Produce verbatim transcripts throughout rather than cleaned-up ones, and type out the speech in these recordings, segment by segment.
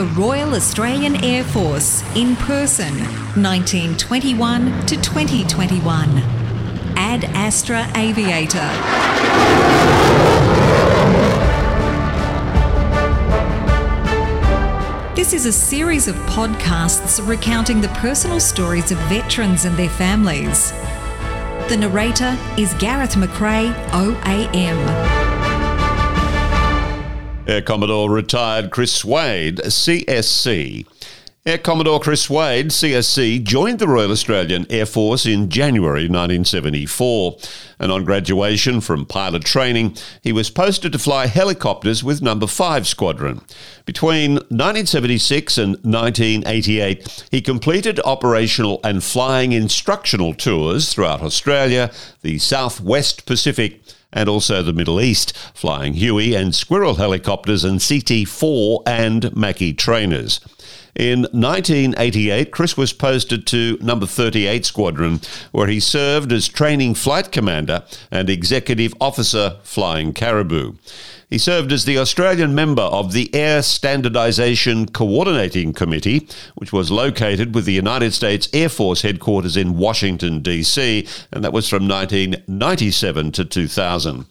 the Royal Australian Air Force in person, nineteen twenty-one to twenty twenty-one. Ad Astra Aviator. This is a series of podcasts recounting the personal stories of veterans and their families. The narrator is Gareth McRae, O A M. Air Commodore retired Chris Sawade, C S C. Air Commodore Chris Sawade, C S C, joined the Royal Australian Air Force in January nineteen seventy-four, and on graduation from pilot training, he was posted to fly helicopters with number five Squadron. Between nineteen seventy-six and nineteen eighty-eight, he completed operational and flying instructional tours throughout Australia, the South West Pacific, and also the Middle East, flying Huey and Squirrel helicopters and C T four and Macchi trainers. In nineteen eighty-eight, Chris was posted to number thirty-eight Squadron, where he served as training flight commander and executive officer flying Caribou. He served as the Australian member of the Air Standardization Coordinating Committee, which was located with the United States Air Force headquarters in Washington, D C, and that was from nineteen ninety-seven to two thousand.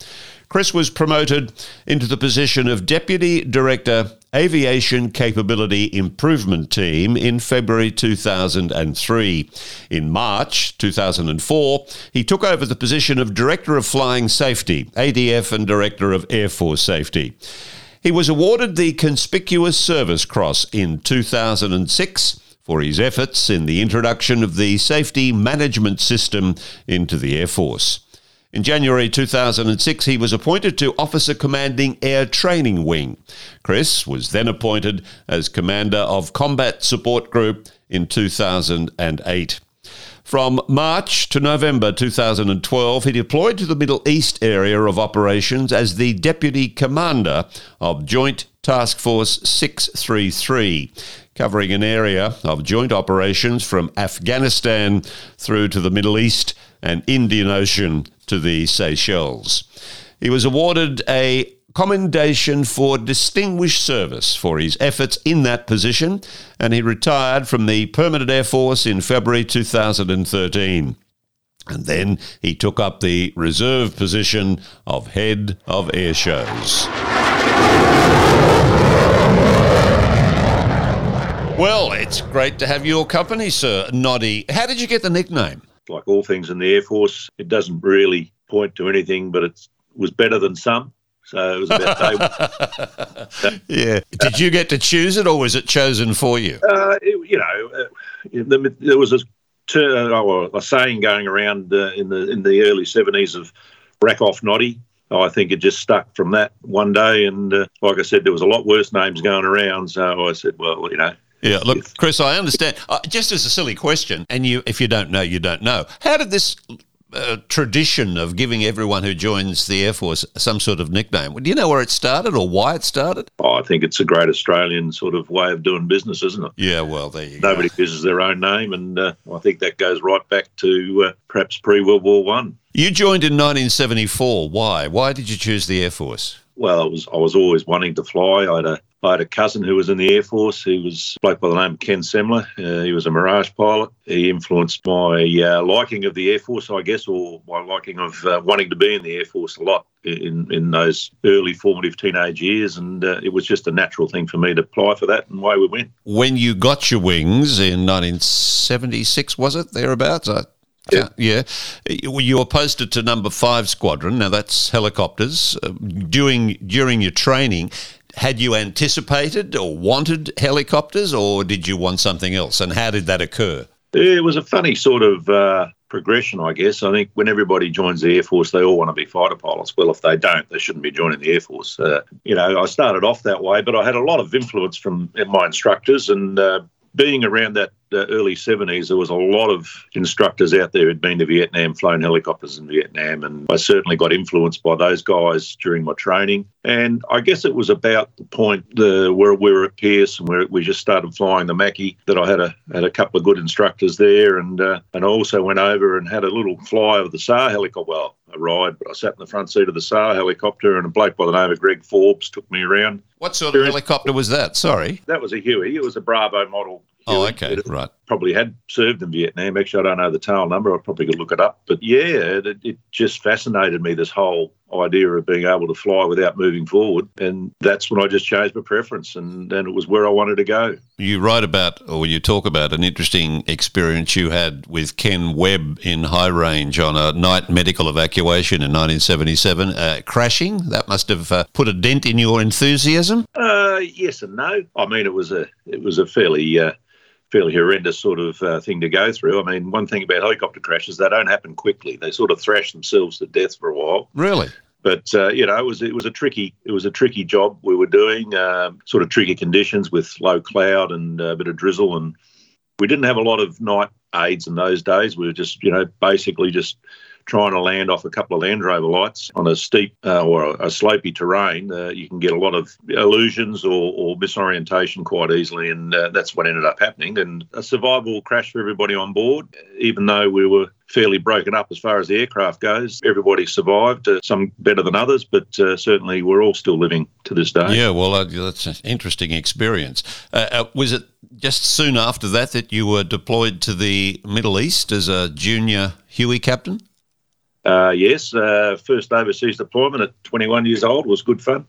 Chris was promoted into the position of Deputy Director, Aviation Capability Improvement Team in February two thousand three. In March two thousand four, he took over the position of Director of Flying Safety, A D F, and Director of Air Force Safety. He was awarded the Conspicuous Service Cross in two thousand six for his efforts in the introduction of the Safety Management System into the Air Force. In January two thousand six, he was appointed to Officer Commanding Air Training Wing. Chris was then appointed as Commander of Combat Support Group in two thousand eight. From March to November two thousand twelve, he deployed to the Middle East area of operations as the Deputy Commander of Joint Task Force six thirty-three, covering an area of joint operations from Afghanistan through to the Middle East and Indian Ocean to the Seychelles. He was awarded a commendation for distinguished service for his efforts in that position, and he retired from the Permanent Air Force in February two thousand thirteen. And then he took up the reserve position of Head of Air Shows. Well, it's great to have your company, sir, Noddy. How did you get the nickname? Like all things in the Air Force, it doesn't really point to anything, but it was better than some. So it was about day one. Yeah. Did you get to choose it, or was it chosen for you? Uh, it, you know, uh, there was a, ter- oh, a saying going around uh, in the in the early seventies of rack off Noddy. Oh, I think it just stuck from that one day. And uh, like I said, there was a lot worse names going around. So I said, well, you know. Yeah, look, Chris, I understand. Uh, just as a silly question, and you, if you don't know, you don't know. How did this uh, tradition of giving everyone who joins the Air Force some sort of nickname, do you know where it started or why it started? Oh, I think it's a great Australian sort of way of doing business, isn't it? Yeah, well, there you Nobody go. Nobody uses their own name, and uh, I think that goes right back to uh, perhaps pre-World War One. You joined in nineteen seventy-four. Why? Why did you choose the Air Force? Well, it was, I was always wanting to fly. I had a I had a cousin who was in the Air Force. He was a bloke by the name of Ken Semler. Uh, he was a Mirage pilot. He influenced my uh, liking of the Air Force, I guess, or my liking of uh, wanting to be in the Air Force a lot in, in those early formative teenage years. And uh, it was just a natural thing for me to apply for that, and away we went. When you got your wings in nineteen seventy-six, was it, thereabouts? I- Yeah. yeah, you were posted to number five Squadron. Now that's helicopters. During during your training, had you anticipated or wanted helicopters, or did you want something else? And how did that occur? It was a funny sort of uh, progression, I guess. I think when everybody joins the Air Force, they all want to be fighter pilots. Well, if they don't, they shouldn't be joining the Air Force. Uh, you know, I started off that way, but I had a lot of influence from my instructors, and uh, being around that Uh, early seventies, there was a lot of instructors out there who'd been to Vietnam, flown helicopters in Vietnam, and I certainly got influenced by those guys during my training. And I guess it was about the point the, where we were at Pierce and where we just started flying the Macchi that I had a had a couple of good instructors there, and uh, and I also went over and had a little fly of the S A R helicopter. Well, a ride, but I sat in the front seat of the S A R helicopter, and a bloke by the name of Greg Forbes took me around. What sort of helicopter was that? Sorry. That was a Huey. It was a Bravo model. Huey. Oh, okay, right. Probably had served in Vietnam. Actually, I don't know the tail number. I probably could look it up. But, yeah, it, it just fascinated me, this whole idea of being able to fly without moving forward. And that's when I just changed my preference, and, and it was where I wanted to go. You write about, or you talk about, an interesting experience you had with Ken Webb in high range on a night medical evacuation in nineteen seventy-seven. Uh, crashing, that must have uh, put a dent in your enthusiasm? Uh, yes and no. I mean, it was a, it was a fairly... Uh, fairly horrendous sort of uh, thing to go through. I mean, one thing about helicopter crashes, they don't happen quickly. They sort of thrash themselves to death for a while. Really? But, uh, you know, it was it was a tricky it was a tricky job we were doing, um, sort of tricky conditions with low cloud and a bit of drizzle. And we didn't have a lot of night aids in those days. We were just, you know, basically just trying to land off a couple of Land Rover lights on a steep uh, or a slopey terrain. Uh, you can get a lot of illusions or, or misorientation quite easily, and uh, that's what ended up happening. And a survivable crash for everybody on board, even though we were fairly broken up as far as the aircraft goes. Everybody survived, uh, some better than others, but uh, certainly we're all still living to this day. Yeah, well, uh, that's an interesting experience. Uh, uh, was it just soon after that that you were deployed to the Middle East as a junior Huey captain? Uh, yes, uh, first overseas deployment at twenty-one years old was good fun.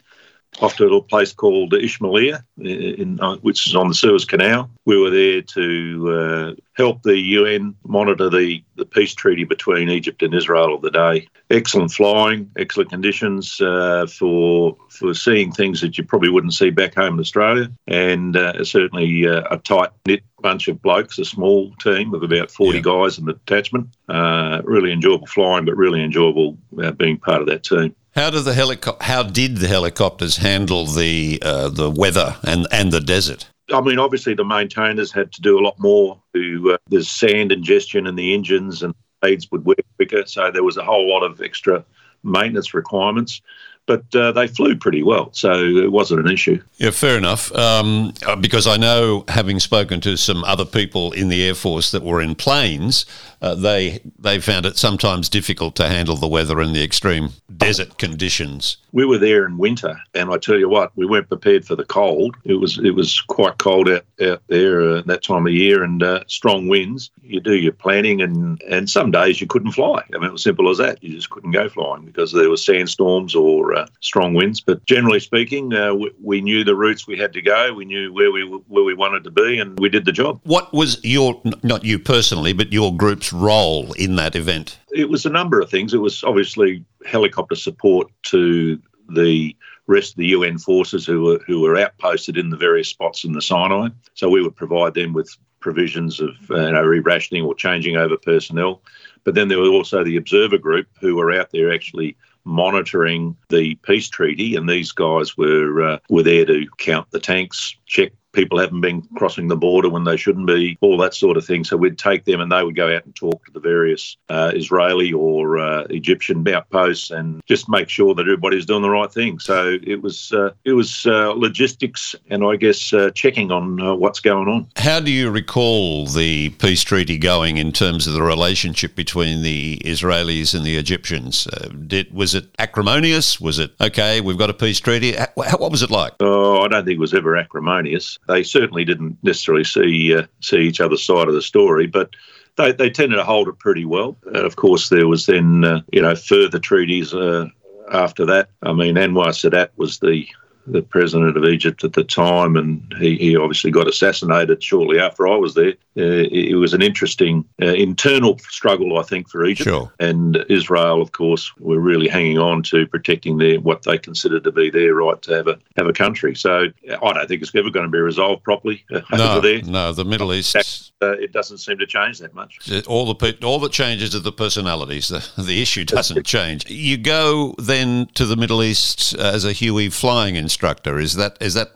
Off to a little place called Ismailia, in, in, uh, which is on the Suez Canal. We were there to uh, help the U N monitor the, the peace treaty between Egypt and Israel of the day. Excellent flying, excellent conditions uh, for for seeing things that you probably wouldn't see back home in Australia, and uh, certainly uh, a tight-knit bunch of blokes, a small team of about forty yeah. guys in the detachment. Uh, really enjoyable flying, but really enjoyable uh, being part of that team. How did the helico- How did the helicopters handle the uh, the weather and, and the desert? I mean, obviously the maintainers had to do a lot more. To, uh, there's sand ingestion in the engines, and blades would wear quicker, so there was a whole lot of extra maintenance requirements. But uh, they flew pretty well, so it wasn't an issue. Yeah, fair enough, um, because I know, having spoken to some other people in the Air Force that were in planes, uh, they they found it sometimes difficult to handle the weather and the extreme desert conditions. We were there in winter, and I tell you what, we weren't prepared for the cold. It was it was quite cold out, out there at uh, that time of year, and uh, strong winds. You do your planning, and, and some days you couldn't fly. I mean, it was simple as that. You just couldn't go flying because there were sandstorms or... Uh, strong winds, but generally speaking, uh, we, we knew the routes we had to go. We knew where we where we wanted to be, and we did the job. What was your, not you personally, but your group's role in that event? It was a number of things. It was obviously helicopter support to the rest of the U N forces who were who were outposted in the various spots in the Sinai. So we would provide them with provisions of uh, you know, re-rationing or changing over personnel. But then there was also the observer group who were out there actually monitoring the peace treaty, and these guys were uh, were there to count the tanks, check people haven't been crossing the border when they shouldn't be, all that sort of thing. So we'd take them, and they would go out and talk to the various uh, Israeli or uh, Egyptian outposts, and just make sure that everybody's doing the right thing. So it was uh, it was uh, logistics, and I guess uh, checking on uh, what's going on. How do you recall the peace treaty going in terms of the relationship between the Israelis and the Egyptians? Uh, did was it acrimonious? Was it okay? We've got a peace treaty. How, what was it like? Oh, I don't think it was ever acrimonious. They certainly didn't necessarily see uh, see each other's side of the story, but they, they tended to hold it pretty well. And of course, there was then uh, you know further treaties uh, after that. I mean, Anwar Sadat was the the president of Egypt at the time, and he, he obviously got assassinated shortly after I was there. Uh, it, it was an interesting uh, internal struggle, I think, for Egypt. Sure. And Israel, of course, were really hanging on to protecting their what they considered to be their right to have a have a country. So I don't think it's ever going to be resolved properly uh, no, over there. No, the Middle East. Fact, uh, it doesn't seem to change that much. All the pe- all that changes are the personalities. The, the issue doesn't change. You go then to the Middle East as a Huey flying instructor. Is that is that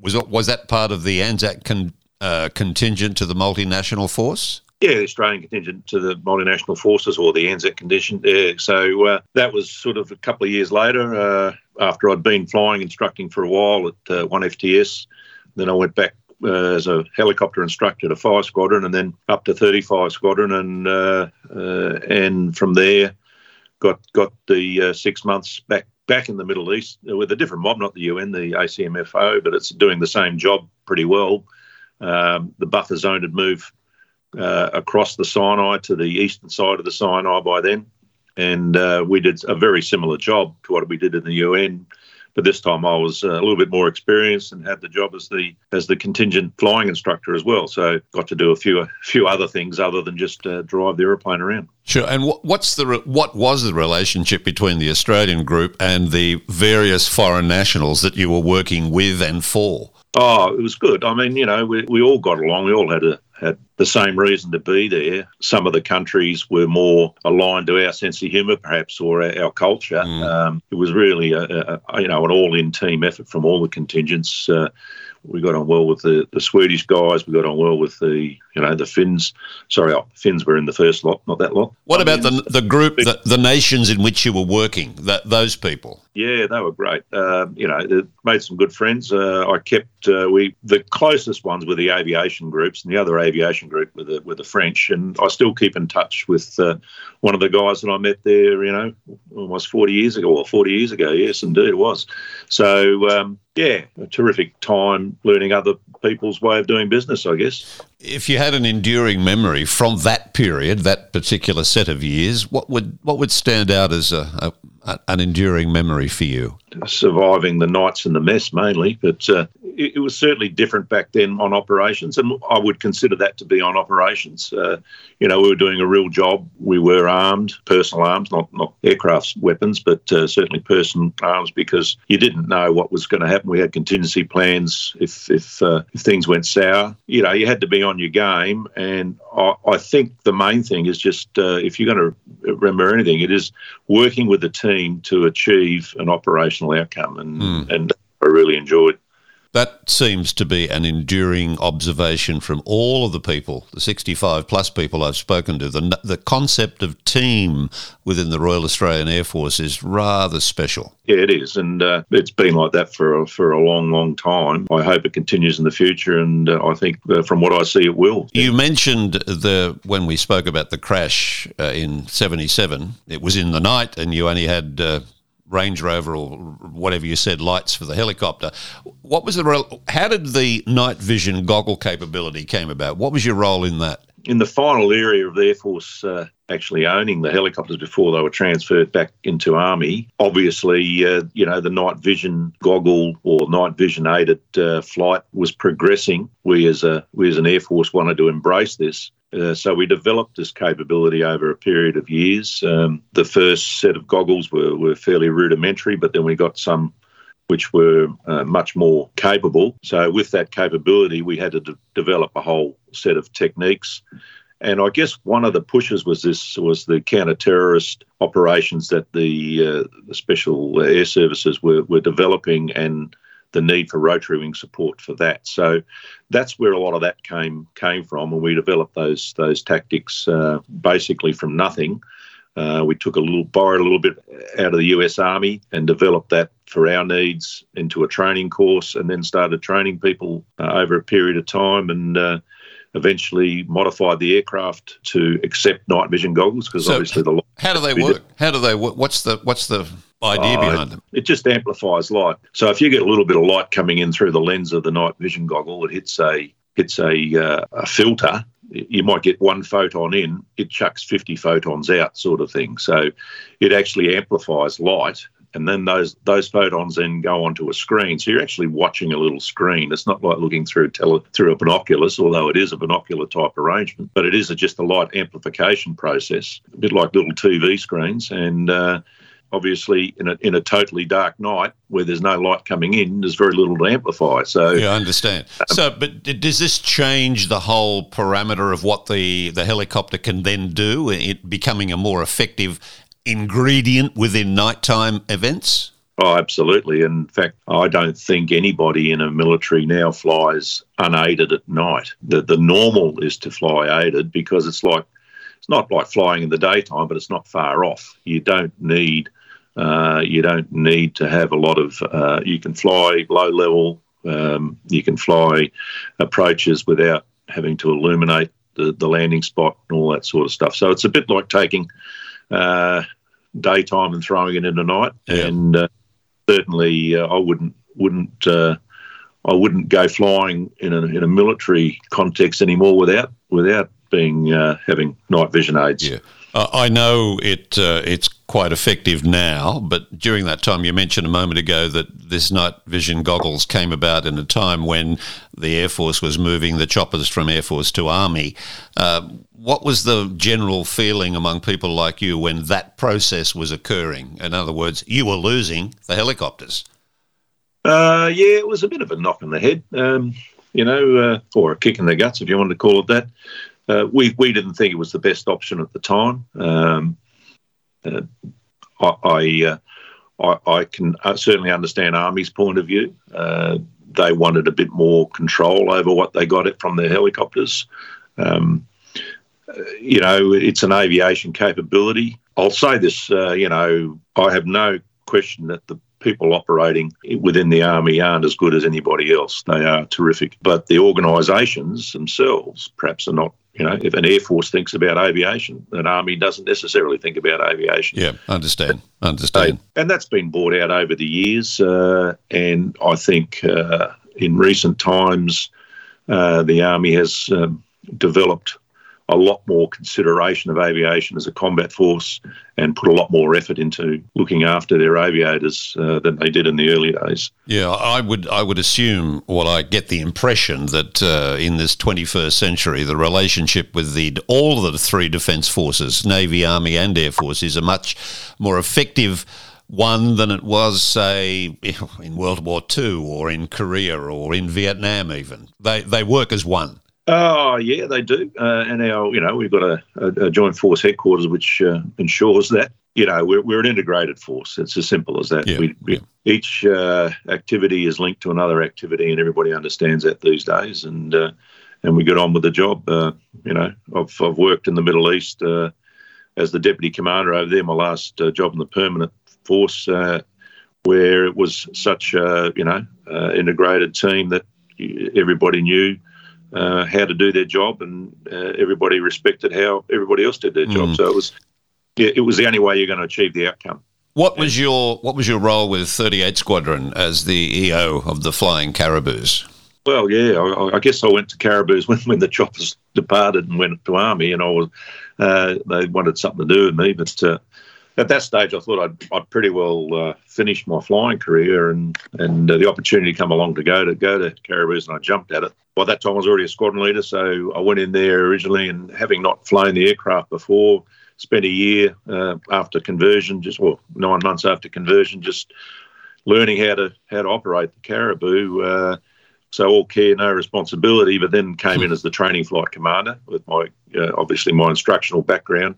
was was that part of the Anzac con, uh, contingent to the multinational force? Yeah, the Australian contingent to the multinational forces, or the Anzac contingent. Yeah. So uh, that was sort of a couple of years later, uh, after I'd been flying instructing for a while at uh, one F T S. Then I went back uh, as a helicopter instructor to five Squadron, and then up to thirty-five Squadron, and uh, uh, and from there got got the uh, six months back back in the Middle East with a different mob, not the U N, the A C M F O, but it's doing the same job pretty well. Um, the buffer zone had moved uh, across the Sinai to the eastern side of the Sinai by then, and uh, we did a very similar job to what we did in the U N. But this time I was a little bit more experienced and had the job as the as the contingent flying instructor as well. So got to do a few a few other things other than just uh, drive the aeroplane around. Sure. And wh- what's the re- what was the relationship between the Australian group and the various foreign nationals that you were working with and for? Oh, it was good. I mean, you know, we we all got along. We all had a, had the same reason to be there. Some of the countries were more aligned to our sense of humour, perhaps, or our, our culture. Mm. Um, it was really, a, a, you know, an all-in team effort from all the contingents. Uh, we got on well with the, the Swedish guys. We got on well with the, you know, the Finns. Sorry, oh, Finns were in the first lot, not that lot. What I about mean, the the group, the, the nations in which you were working, that those people? Yeah, they were great. Um, you know, made some good friends. Uh, I kept, uh, we the closest ones were the aviation groups, and the other aviation group with the, with the French, and I still keep in touch with uh, one of the guys that I met there, you know, almost forty years ago, or forty years ago, yes, indeed it was. So, um, yeah, a terrific time learning other people's way of doing business, I guess. If you had an enduring memory from that period, that particular set of years, what would what would stand out as a, a an enduring memory for you? Surviving the nights in the mess mainly, but uh, it, it was certainly different back then on operations, and I would consider that to be on operations. Uh, you know, we were doing a real job. We were armed, personal arms, not, not aircraft's weapons, but uh, certainly personal arms, because you didn't know what was going to happen. We had contingency plans if if, uh, if things went sour. You know, you had to be on your game, and I, I think the main thing is just uh, if you're going to remember anything, it is working with the team to achieve an operational outcome, and mm. and I really enjoyed. That seems to be an enduring observation from all of the people, the sixty-five plus people I've spoken to. The, the concept of team within the Royal Australian Air Force is rather special. Yeah, it is, and uh, it's been like that for a, for a long, long time. I hope it continues in the future, and uh, I think uh, from what I see, it will. You mentioned the when we spoke about the crash uh, in seventy-seven, it was in the night and you only had... Uh, Range Rover or whatever you said, lights for the helicopter. What was the role? How did the night vision goggle capability came about? What was your role in that? In the final area of the Air Force uh, actually owning the helicopters before they were transferred back into Army, obviously, uh, you know, the night vision goggle or night vision aided uh, flight was progressing. We as a we as an Air Force wanted to embrace this. Uh, so we developed this capability over a period of years. Um, the first set of goggles were, were fairly rudimentary, but then we got some which were uh, much more capable. So with that capability, we had to de- develop a whole set of techniques. And I guess one of the pushes was this was the counter-terrorist operations that the, uh, the Special Air Services were, were developing, and the need for rotary wing support for that. So that's where a lot of that came came from, and we developed those those tactics uh, basically from nothing. Uh, we took a little, borrowed a little bit out of the U S Army and developed that for our needs into a training course, and then started training people uh, over a period of time, and uh, eventually modified the aircraft to accept night vision goggles, because so obviously the... How do they work? How do they work? What's the... What's the- idea oh, behind them? It just amplifies light. So if you get a little bit of light coming in through the lens of the night vision goggle, it hits a hits a, uh, a filter. You might get one photon in, it chucks fifty photons out, sort of thing. So it actually amplifies light, and then those those photons then go onto a screen. So you're actually watching a little screen. It's not like looking through tele, through a binoculars, although it is a binocular type arrangement, but it is a, just a light amplification process, a bit like little T V screens. And uh obviously, in a in a totally dark night where there's no light coming in, there's very little to amplify. So yeah, I understand. Um, so, but does this change the whole parameter of what the, the helicopter can then do? It becoming a more effective ingredient within nighttime events? Oh, absolutely. In fact, I don't think anybody in a military now flies unaided at night. The the normal is to fly aided, because it's like it's not like flying in the daytime, but it's not far off. You don't need Uh, you don't need to have a lot of, uh, you can fly low level, um, you can fly approaches without having to illuminate the, the landing spot and all that sort of stuff. So it's a bit like taking uh, daytime and throwing it into night. Yeah. And uh, certainly, uh, I wouldn't wouldn't uh, I wouldn't go flying in a in a military context anymore without without being uh, having night vision aids. Yeah. Uh, I know it. Uh, it's quite effective now, but during that time, you mentioned a moment ago that this night vision goggles came about in a time when the Air Force was moving the choppers from Air Force to Army. Uh, what was the general feeling among people like you when that process was occurring? In other words, you were losing the helicopters. Uh, yeah, it was a bit of a knock in the head, um, you know, uh, or a kick in the guts, if you wanted to call it that. Uh, we we didn't think it was the best option at the time. Um, uh, I I, uh, I I can certainly understand Army's point of view. Uh, they wanted a bit more control over what they got it from their helicopters. Um, you know, it's an aviation capability. I'll say this. Uh, you know, I have no question that the people operating within the Army aren't as good as anybody else. They are terrific, but the organisations themselves perhaps are not. You know, if an Air Force thinks about aviation, an Army doesn't necessarily think about aviation. Yeah, understand, understand. And that's been brought out over the years. Uh, and I think uh, in recent times, uh, the Army has um, developed a lot more consideration of aviation as a combat force and put a lot more effort into looking after their aviators uh, than they did in the early days. Yeah, I would I would assume, well, I get the impression that uh, in this twenty-first century, the relationship with the all of the three defence forces, Navy, Army and Air Force, is a much more effective one than it was, say, in World War Two or in Korea or in Vietnam even. They, they work as one. Oh, yeah, they do. Uh, and, our, you know, we've got a, a, a Joint Force Headquarters which uh, ensures that, you know, we're, we're an integrated force. It's as simple as that. Yeah, we, we, yeah. Each uh, activity is linked to another activity, and everybody understands that these days. And uh, and we get on with the job. Uh, you know, I've, I've worked in the Middle East uh, as the deputy commander over there, my last uh, job in the permanent force, uh, where it was such a, you know, uh, integrated team that everybody knew Uh, how to do their job, and uh, everybody respected how everybody else did their job. Mm. So it was, yeah, it was the only way you're going to achieve the outcome. What yeah. was your What was your role with thirty-eight Squadron as the E O of the Flying Caribous? Well, yeah, I, I guess I went to Caribous when, when the choppers departed and went to Army, and I was uh, they wanted something to do with me. But uh, at that stage, I thought I'd, I'd pretty well uh, finished my flying career, and and uh, the opportunity come along to go to go to Caribous, and I jumped at it. By that time, I was already a squadron leader, so I went in there originally, and having not flown the aircraft before, spent a year uh, after conversion, just well, nine months after conversion, just learning how to how to operate the Caribou. Uh, so all care, no responsibility. But then came in as the training flight commander with my uh, obviously my instructional background,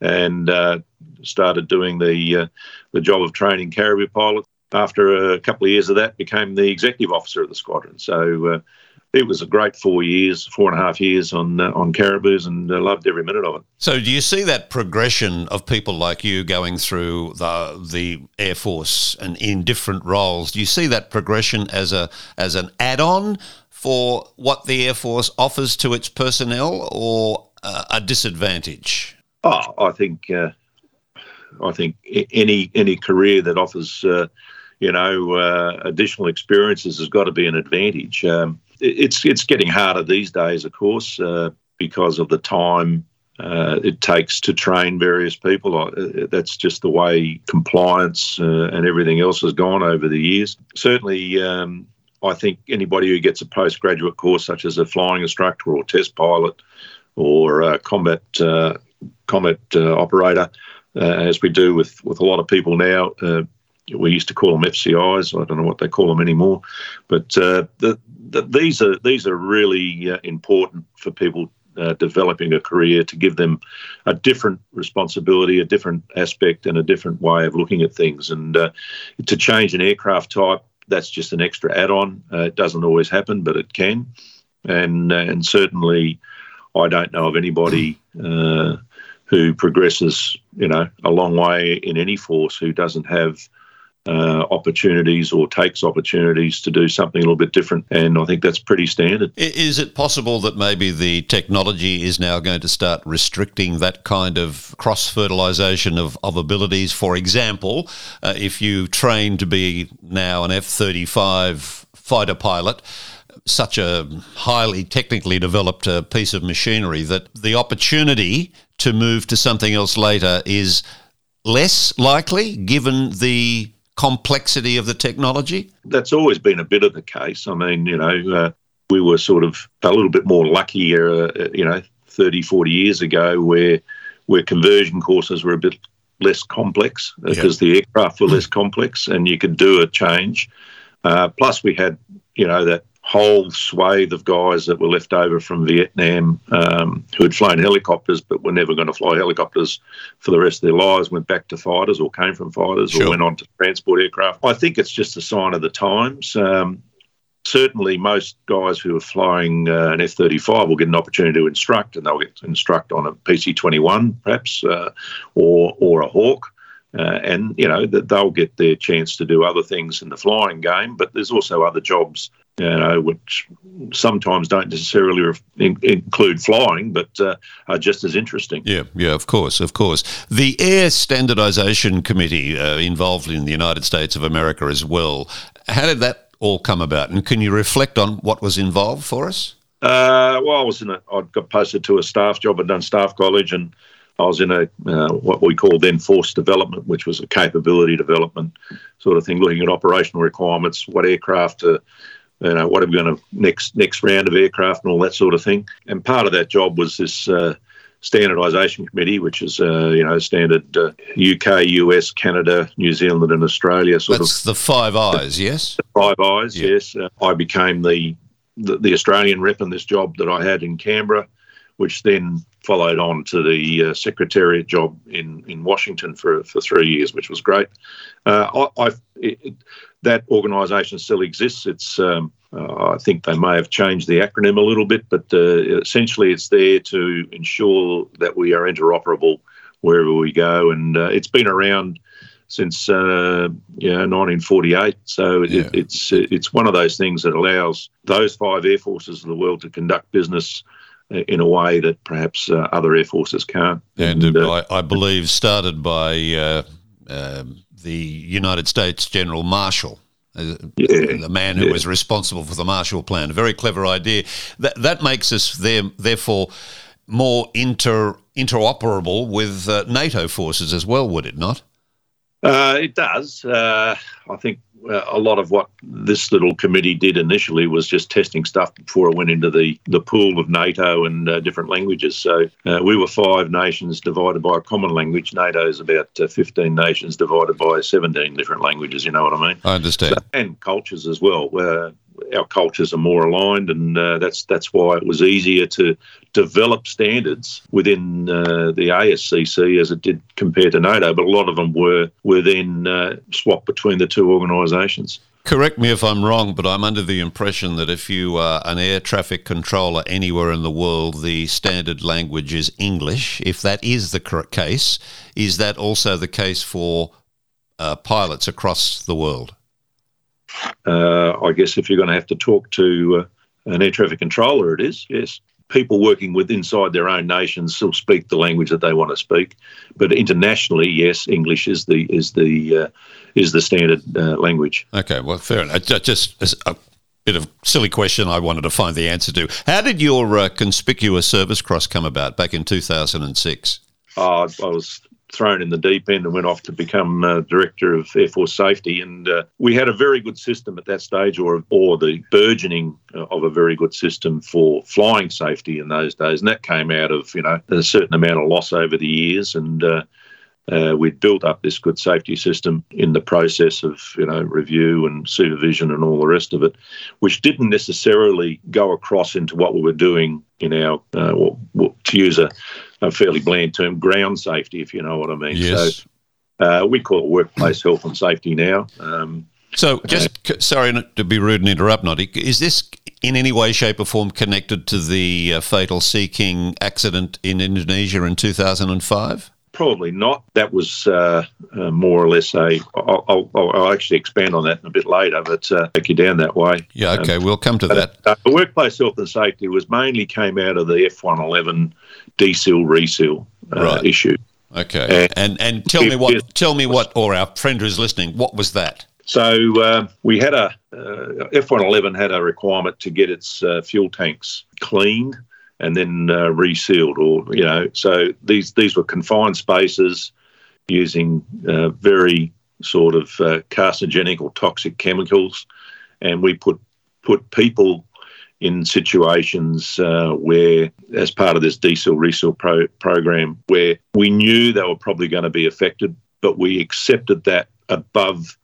and uh, started doing the uh, the job of training Caribou pilots. After a couple of years of that, became the executive officer of the squadron. So. Uh, It was a great four years, four and a half years on uh, on Caribous, and uh, loved every minute of it. So do you see that progression of people like you going through the the Air Force and in different roles? Do you see that progression as a as an add-on for what the Air Force offers to its personnel, or uh, a disadvantage? Oh, I think uh, I think any any career that offers uh, you know uh, additional experiences has got to be an advantage. Um, It's it's getting harder these days, of course, uh, because of the time uh, it takes to train various people. I, that's just the way compliance uh, and everything else has gone over the years. Certainly, um, I think anybody who gets a postgraduate course, such as a flying instructor or test pilot or a combat uh, combat uh, operator, uh, as we do with, with a lot of people now. Uh, We used to call them F C Is. I don't know what they call them anymore, but uh, the, the, these are these are really uh, important for people uh, developing a career, to give them a different responsibility, a different aspect, and a different way of looking at things. And uh, to change an aircraft type, that's just an extra add-on. Uh, it doesn't always happen, but it can. And uh, and certainly, I don't know of anybody uh, who progresses, you know, a long way in any force who doesn't have Uh, opportunities or takes opportunities to do something a little bit different, and I think that's pretty standard. Is it possible that maybe the technology is now going to start restricting that kind of cross-fertilisation of, of abilities? For example, uh, if you train to be now an F thirty-five fighter pilot, such a highly technically developed uh, piece of machinery, that the opportunity to move to something else later is less likely given the complexity of the technology? That's always been a bit of the case. I mean, you know, uh, we were sort of a little bit more lucky, uh, you know, thirty, forty years ago where where conversion courses were a bit less complex because yeah. the aircraft were less complex and you could do a change. Uh, plus we had, you know, that whole swathe of guys that were left over from Vietnam um, who had flown helicopters but were never going to fly helicopters for the rest of their lives, went back to fighters or came from fighters sure. or went on to transport aircraft. I think it's just a sign of the times. Um, certainly most guys who are flying uh, an F thirty-five will get an opportunity to instruct, and they'll get to instruct on a P C twenty-one perhaps uh, or or a Hawk. Uh, and, you know, that they'll get their chance to do other things in the flying game, but there's also other jobs, you know, which sometimes don't necessarily re- in- include flying, but uh, are just as interesting. Yeah, yeah, of course, of course. The Air Standardization Committee uh, involved in the United States of America as well. How did that all come about? And can you reflect on what was involved for us? Uh, well, I was in a, I got posted to a staff job. I'd done staff college, and I was in a uh, what we called then force development, which was a capability development sort of thing, looking at operational requirements, what aircraft, uh, you know, what are we going to next next round of aircraft and all that sort of thing. And part of that job was this uh, standardisation committee, which is uh, you know standard uh, U K, U S, Canada, New Zealand, and Australia. Sort That's of the Five Eyes, yes. The Five Eyes, yeah. yes. Uh, I became the, the the Australian rep in this job that I had in Canberra, which then followed on to the uh, secretariat job in, in Washington for, for three years, which was great. Uh, I, I, it, that organisation still exists. It's um, uh, I think they may have changed the acronym a little bit, but uh, essentially it's there to ensure that we are interoperable wherever we go. And uh, it's been around since uh, you know, nineteen forty-eight, so it, yeah. it's it's one of those things that allows those five air forces of the world to conduct business in a way that perhaps uh, other air forces can't. And, and uh, I, I believe started by uh, uh, the United States General Marshall, uh, yeah, the man who yeah. was responsible for the Marshall Plan. A very clever idea. That that makes us there, therefore more inter interoperable with uh, NATO forces as well, would it not? Uh, it does. Uh, I think uh, a lot of what this little committee did initially was just testing stuff before it went into the, the pool of NATO and uh, different languages. So uh, we were five nations divided by a common language. NATO is about uh, fifteen nations divided by seventeen different languages, you know what I mean? I understand. So, and cultures as well. Uh, our cultures are more aligned, and uh, that's that's why it was easier to develop standards within uh, the A S C C as it did compared to NATO, but a lot of them were, were then uh, swapped between the two organisations. Correct me if I'm wrong, but I'm under the impression that if you are an air traffic controller anywhere in the world, the standard language is English. If that is the correct case, is that also the case for uh, pilots across the world? Uh, I guess if you're going to have to talk to uh, an air traffic controller, it is, yes. People working with inside their own nations still speak the language that they want to speak, but internationally, yes, English is the is the uh, is the standard uh, language. Okay, well, fair enough. Just a bit of silly question I wanted to find the answer to. How did your uh, Conspicuous Service Cross come about back in two thousand six? Oh, I was thrown in the deep end and went off to become uh, Director of Air Force Safety. And uh, we had a very good system at that stage, or or the burgeoning of a very good system for flying safety in those days. And that came out of, you know, a certain amount of loss over the years. And uh, uh, we'd built up this good safety system in the process of, you know, review and supervision and all the rest of it, which didn't necessarily go across into what we were doing in our, uh, what, what, to use a, a fairly bland term, ground safety, if you know what I mean. Yes. So uh, we call it workplace health and safety now. Um, so just, uh, sorry to be rude and interrupt, Noddy, is this in any way, shape or form connected to the uh, fatal Sea King accident in Indonesia in two thousand five? Probably not. That was uh, uh, more or less a. I'll, I'll, I'll actually expand on that a bit later, but uh, take you down that way. Yeah, okay, um, we'll come to that. Uh, the workplace health and safety was mainly came out of the F one eleven deseal reseal uh, right. issue. Okay, and and, and tell it, me what it, tell me what, or our friend who's listening, what was that? So uh, we had a uh, F one eleven had a requirement to get its uh, fuel tanks cleaned and then uh, resealed, or, you know, so these these were confined spaces using uh, very sort of uh, carcinogenic or toxic chemicals, and we put put people in situations uh, where, as part of this deseal reseal pro- program, where we knew they were probably going to be affected, but we accepted that above,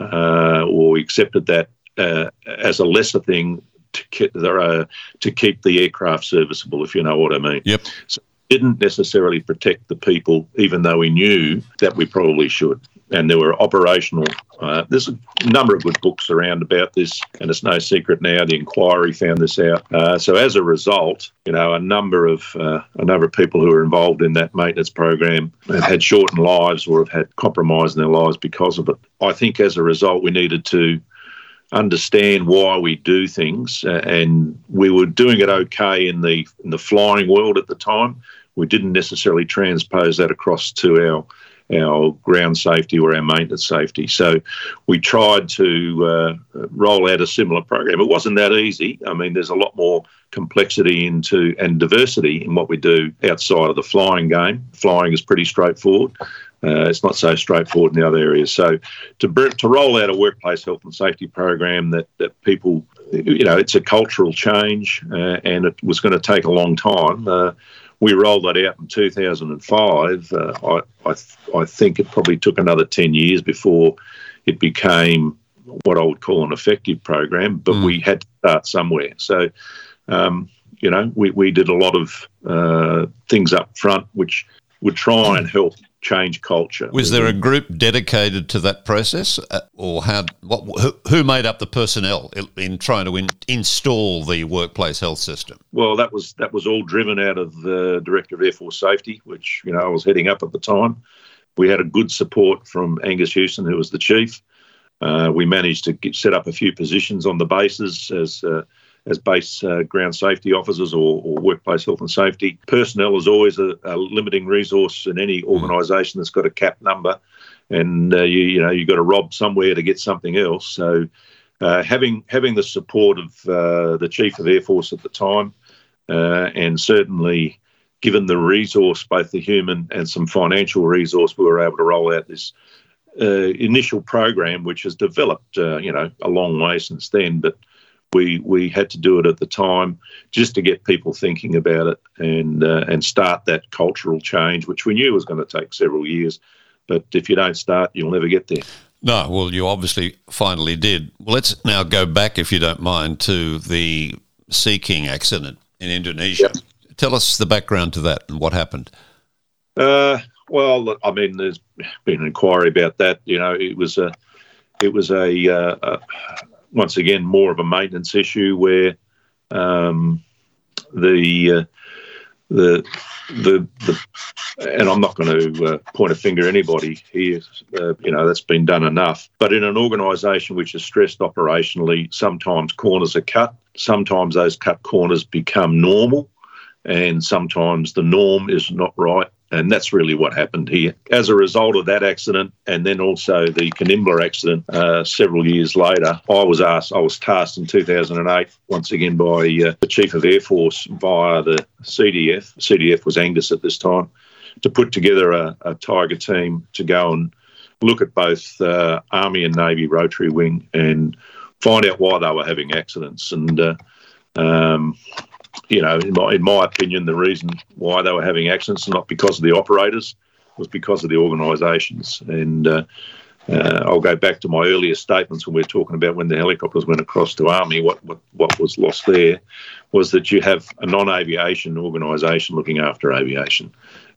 uh, or we accepted that uh, as a lesser thing, to keep, there are, to keep the aircraft serviceable, if you know what I mean. Yep. So didn't necessarily protect the people, even though we knew that we probably should. And there were operational. Uh, there's a number of good books around about this, and it's no secret now. The Inquiry found this out. Uh, so as a result, you know, a number of uh, a number of people who were involved in that maintenance program have had shortened lives or have had compromise in their lives because of it. I think as a result, we needed to understand why we do things, uh, and we were doing it okay in the in the flying world at the time. We didn't necessarily transpose that across to our our ground safety or our maintenance safety. So we tried to uh, roll out a similar program. It wasn't that easy. I mean, there's a lot more complexity into and diversity in what we do outside of the flying game. Flying is pretty straightforward. Uh, it's not so straightforward in the other areas. So to to roll out a workplace health and safety program that, that people, you know, it's a cultural change uh, and it was going to take a long time. Uh, we rolled that out in two thousand five. Uh, I I, th- I think it probably took another ten years before it became what I would call an effective program, but mm. we had to start somewhere. So, um, you know, we, we did a lot of uh, things up front which would try and help change culture. Was there a group dedicated to that process, uh, or how? What? Who, who made up the personnel in trying to in, install the workplace health system? Well, that was that was all driven out of the Director of Air Force Safety, which, you know, I was heading up at the time. We had a good support from Angus Houston, who was the chief. Uh, we managed to get, set up a few positions on the bases as uh, as base uh, ground safety officers or, or workplace health and safety. Personnel is always a, a limiting resource in any organisation that's got a cap number, and uh, you, you know, you've got to rob somewhere to get something else. So uh, having having the support of uh, the Chief of Air Force at the time, uh, and certainly given the resource, both the human and some financial resource, we were able to roll out this uh, initial program, which has developed, uh, you know, a long way since then, but We we had to do it at the time just to get people thinking about it and uh, and start that cultural change, which we knew was going to take several years. But if you don't start, you'll never get there. No, well, you obviously finally did. Well, let's now go back, if you don't mind, to the Sea King accident in Indonesia. Yep. Tell us the background to that and what happened. Uh, well, I mean, there's been an inquiry about that. You know, it was a it was a. Uh, a once again, more of a maintenance issue where um, the, uh, the the the and I'm not going to uh, point a finger at anybody here. Uh, you know, that's been done enough. But in an organisation which is stressed operationally, sometimes corners are cut. Sometimes those cut corners become normal, and sometimes the norm is not right. And that's really what happened here. As a result of that accident, and then also the Canimbla accident uh, several years later, I was asked, I was tasked in two thousand eight, once again by uh, the Chief of Air Force via the C D F. C D F was Angus at this time, to put together a, a tiger team to go and look at both uh, Army and Navy Rotary Wing and find out why they were having accidents. And uh, um You know, in my, in my opinion, the reason why they were having accidents, not because of the operators, was because of the organisations. And uh, uh, I'll go back to my earlier statements when we were talking about when the helicopters went across to Army, what, what, what was lost there was that you have a non-aviation organisation looking after aviation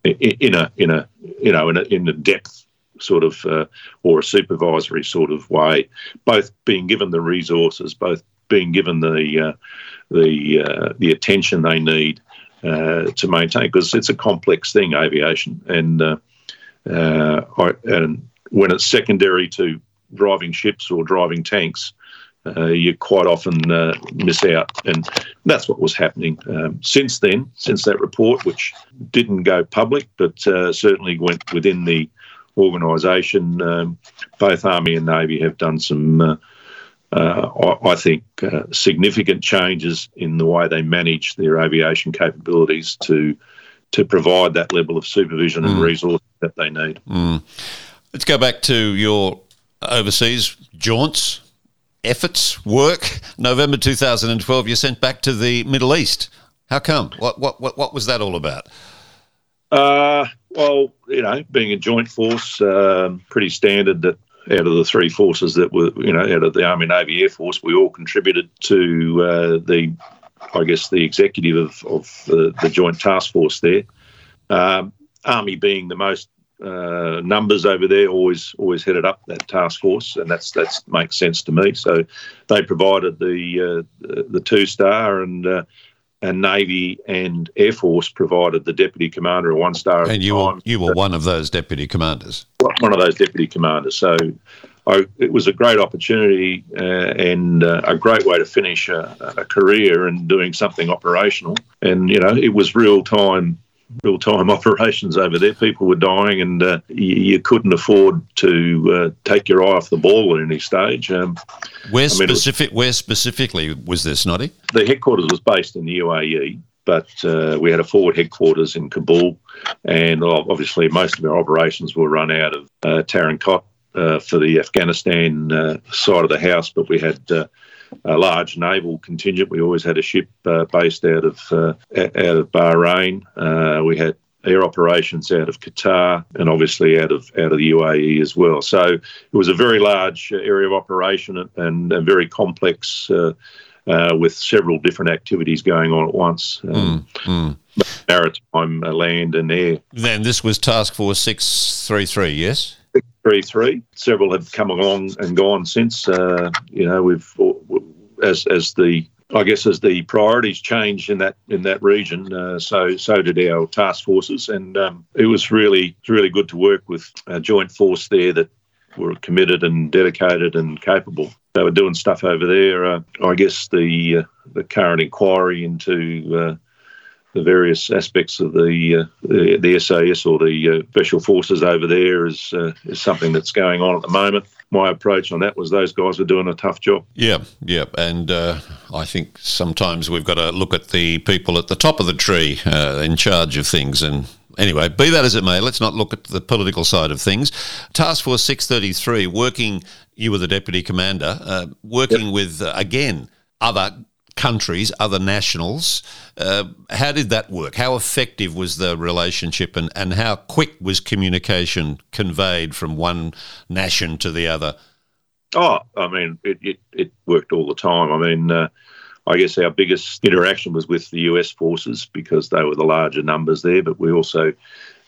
in, in a, in a, you know, in a, in a depth sort of uh, or a supervisory sort of way, both being given the resources, both being given the uh, the uh, the attention they need uh, to maintain, because it's a complex thing, aviation, and uh, Uh, I, and when it's secondary to driving ships or driving tanks, uh, you quite often uh, miss out. And that's what was happening. Um, since then, since that report, which didn't go public, but uh, certainly went within the organisation, um, both Army and Navy have done some, uh, uh, I, I think, uh, significant changes in the way they manage their aviation capabilities to to provide that level of supervision mm. and resource that they need. Mm. Let's go back to your overseas jaunts, efforts, work. November two thousand twelve, you're sent back to the Middle East. How come? What what what, what was that all about? Uh, well, you know, being a joint force, uh, pretty standard that out of the three forces that were, you know, out of the Army, Navy, Air Force, we all contributed to uh, the, I guess, the executive of, of the, the Joint Task Force there. Um, Army being the most uh, numbers over there, always always headed up that task force, and that's that's makes sense to me. So they provided the uh, the two star and. Uh, And Navy and Air Force provided the deputy commander a one star. And you were you were one of those deputy commanders. One of those deputy commanders. So, I, it was a great opportunity uh, and uh, a great way to finish a, a career in doing something operational. And you know, it was real time, real time operations over there. People were dying, and uh, you, you couldn't afford to uh, take your eye off the ball at any stage. Um, Where, I mean, specific, was, where specifically was this, Noddy? The headquarters was based in the U A E, but uh, we had a forward headquarters in Kabul, and obviously most of our operations were run out of uh, Tarin Kot uh, for the Afghanistan uh, side of the house, but we had uh, a large naval contingent. We always had a ship uh, based out of uh, out of Bahrain. Uh, we had air operations out of Qatar and obviously out of out of the U A E as well. So it was a very large area of operation and, and very complex uh, uh, with several different activities going on at once. Um, mm, mm. Maritime, uh, land and air. Then this was Task Force six thirty-three, yes? six thirty-three. Several have come along and gone since. Uh, you know, we've as as the I guess as the priorities changed in that in that region, uh, so so did our task forces, and um, it was really really good to work with a joint force there that were committed and dedicated and capable. They were doing stuff over there. Uh, I guess the uh, the current inquiry into uh, the various aspects of the uh, the, the S A S or the uh, special forces over there is uh, is something that's going on at the moment. My approach on that was those guys were doing a tough job. Yeah, yeah. And uh, I think sometimes we've got to look at the people at the top of the tree uh, in charge of things. And anyway, be that as it may, let's not look at the political side of things. Task Force six thirty-three, working, you were the deputy commander, uh, working yep. with, uh, again, other countries, other nationals. Uh, how did that work? How effective was the relationship, and, and how quick was communication conveyed from one nation to the other? Oh, I mean, it, it, it worked all the time. I mean, uh, I guess our biggest interaction was with the U S forces because they were the larger numbers there, but we also,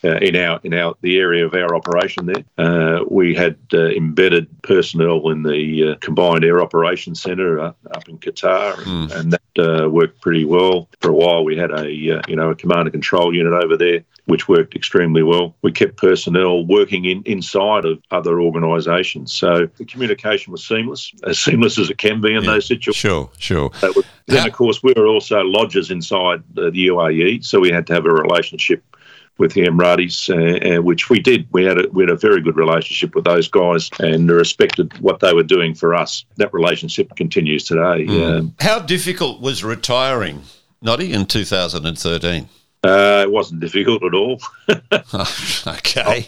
uh, in our in our the area of our operation there, uh, we had uh, embedded personnel in the uh, Combined Air Operations Centre uh, up in Qatar, and, mm. and that uh, worked pretty well. For a while, we had a uh, you know a command and control unit over there, which worked extremely well. We kept personnel working in inside of other organisations, so the communication was seamless, as seamless as it can be in yeah, those situations. Sure, sure. That was, then, How- of course, we were also lodgers inside uh, the U A E, so we had to have a relationship with the Emiratis, uh, uh, which we did. We had, a, we had a very good relationship with those guys and respected what they were doing for us. That relationship continues today. Mm. Um, How difficult was retiring, Noddy, in two thousand thirteen? Uh, it wasn't difficult at all. Okay.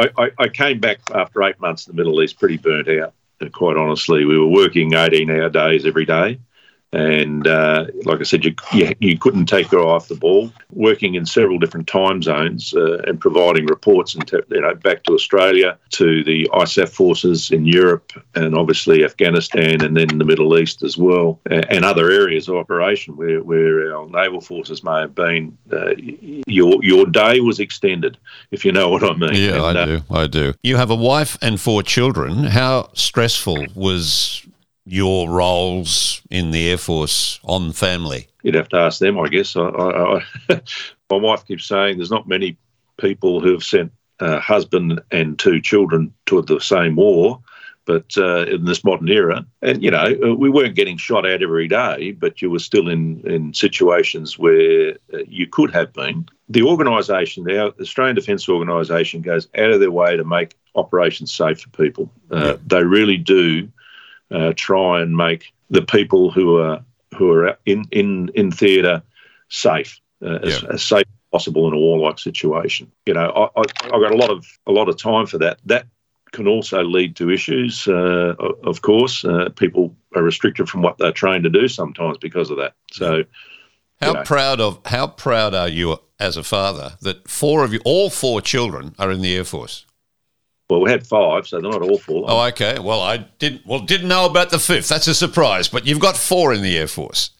I, I, I came back after eight months in the Middle East pretty burnt out, quite honestly. We were working eighteen-hour days every day. And uh, like I said, you, you you couldn't take your eye off the ball. Working in several different time zones uh, and providing reports, and te- you know, back to Australia, to the I S A F forces in Europe, and obviously Afghanistan, and then the Middle East as well, and, and other areas of operation where, where our naval forces may have been. Uh, your your day was extended, if you know what I mean. Yeah, and, I do. Uh, I do. You have a wife and four children. How stressful was your roles in the Air Force on family? You'd have to ask them, I guess. I, I, I, my wife keeps saying there's not many people who have sent uh, husband and two children toward the same war, but uh, in this modern era. And, you know, we weren't getting shot at every day, but you were still in, in situations where uh, you could have been. The organisation, the Australian Defence Organisation, goes out of their way to make operations safe for people. Uh, they really do uh, try and make the people who are who are in, in, in theatre safe, uh, yeah. as, as safe as possible in a warlike situation. You know, I, I, I've got a lot of a lot of time for that. That can also lead to issues, uh, of course. Uh, people are restricted from what they're trained to do sometimes because of that. So, how you know. proud of how proud are you as a father that four of you, all four children, are in the Air Force? Well, we had five, so they're not all four. Oh, okay. Well, I didn't. Well, didn't know about the fifth. That's a surprise. But you've got four in the Air Force.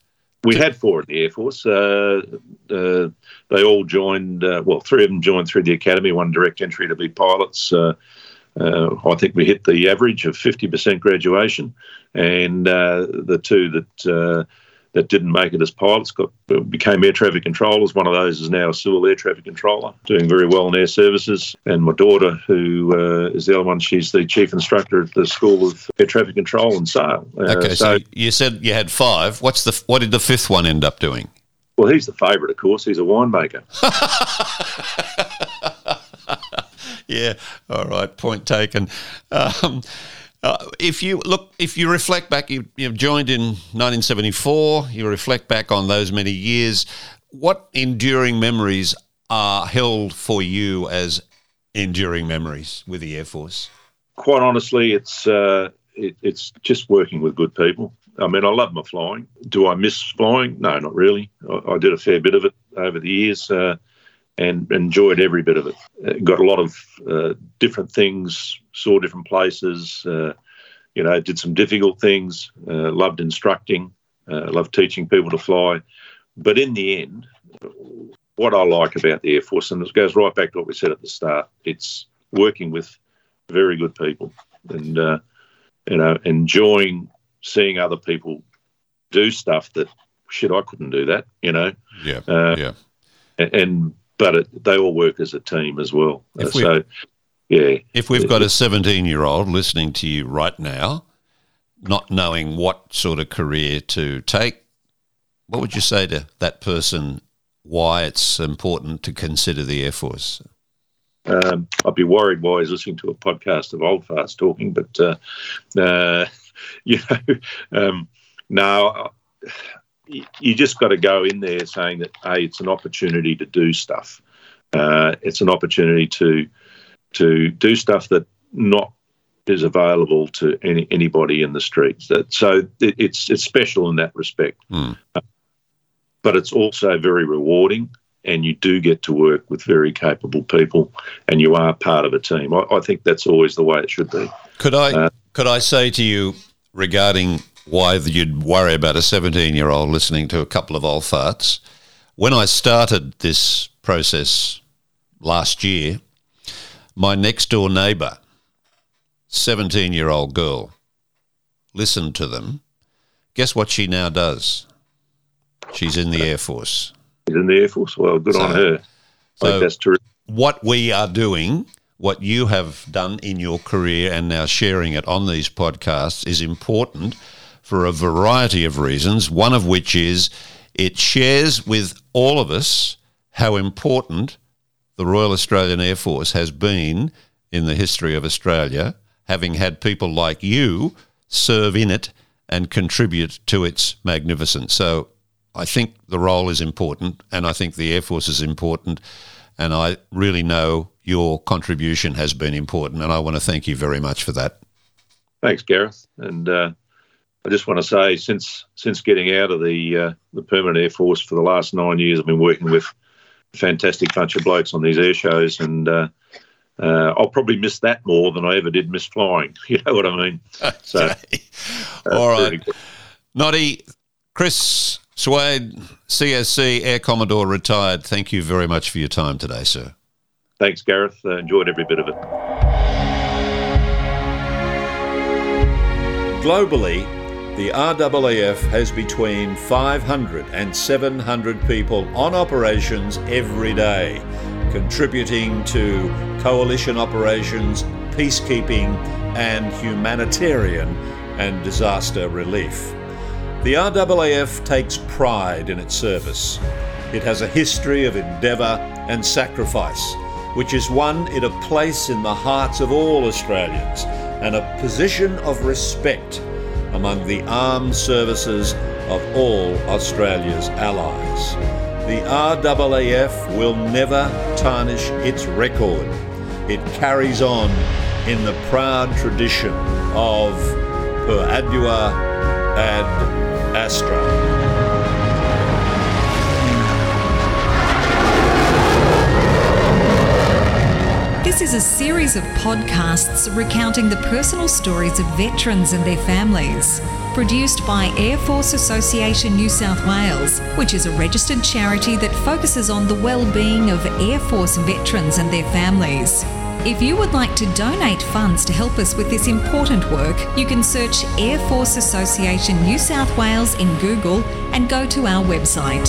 We Did- had four in the Air Force. Uh, uh, they all joined. Uh, well, three of them joined through the academy. One direct entry to be pilots. Uh, uh, I think we hit the average of fifty percent graduation, and uh, the two that uh, that didn't make it as pilots got became air traffic controllers. One of those is now a civil air traffic controller, doing very well in air services. And my daughter, who uh, is the other one, she's the chief instructor at the School of Air Traffic Control and Sale. Uh, okay, so, so you said you had five. What's the what did the fifth one end up doing? Well, he's the favourite, of course. He's a winemaker. Yeah, all right, point taken. Um, Uh, if you look, if you reflect back, you, you've joined in nineteen seventy-four, you reflect back on those many years, what enduring memories are held for you as enduring memories with the Air Force? Quite honestly, it's uh, it, it's just working with good people. I mean, I love my flying. Do I miss flying? No, not really. I, I did a fair bit of it over the years uh, and enjoyed every bit of it. Uh, got a lot of uh, different things, saw different places, uh, you know, did some difficult things, uh, loved instructing, uh, loved teaching people to fly. But in the end, what I like about the Air Force, and this goes right back to what we said at the start, it's working with very good people and, uh, you know, enjoying seeing other people do stuff that, shit, I couldn't do that, you know. Yeah, uh, yeah. And, and but it, they all work as a team as well. Uh, we- so... Yeah. If we've got a seventeen-year-old listening to you right now, not knowing what sort of career to take, what would you say to that person why it's important to consider the Air Force? Um, I'd be worried why he's listening to a podcast of old farts talking, but, uh, uh, you know, um, no, you, you just got to go in there saying that, hey, it's an opportunity to do stuff. Uh, it's an opportunity to... to do stuff that not is available to any anybody in the streets. That so it, it's it's special in that respect, mm. uh, but it's also very rewarding, and you do get to work with very capable people, and you are part of a team. I, I think that's always the way it should be. Could I uh, could I say to you regarding why you'd worry about a seventeen-year-old listening to a couple of old farts? When I started this process last year, my next-door neighbour, seventeen-year-old girl, listened to them. Guess what she now does? She's in the Air Force. She's in the Air Force? Well, good so, on her. So I think that's terrific. What we are doing, what you have done in your career and now sharing it on these podcasts is important for a variety of reasons, one of which is it shares with all of us how important the Royal Australian Air Force has been in the history of Australia, having had people like you serve in it and contribute to its magnificence. So I think the role is important, and I think the Air Force is important, and I really know your contribution has been important, and I want to thank you very much for that. Thanks, Gareth. And uh, I just want to say since since getting out of the uh, the Permanent Air Force for the last nine years, I've been working with fantastic bunch of blokes on these air shows, and uh, uh, I'll probably miss that more than I ever did miss flying. You know what I mean? Okay. So, uh, all right. Noddy, Chris Sawade, C S C, Air Commodore retired, thank you very much for your time today, sir. Thanks, Gareth. Uh, enjoyed every bit of it. Globally, the R A A F has between five hundred and seven hundred people on operations every day, contributing to coalition operations, peacekeeping and humanitarian and disaster relief. The R A A F takes pride in its service. It has a history of endeavour and sacrifice, which has won it a place in the hearts of all Australians and a position of respect among the armed services of all Australia's allies. The R A A F will never tarnish its record. It carries on in the proud tradition of per adua ad astra. This is a series of podcasts recounting the personal stories of veterans and their families, produced by Air Force Association New South Wales, which is a registered charity that focuses on the well-being of Air Force veterans and their families. If you would like to donate funds to help us with this important work, you can search Air Force Association New South Wales in Google and go to our website.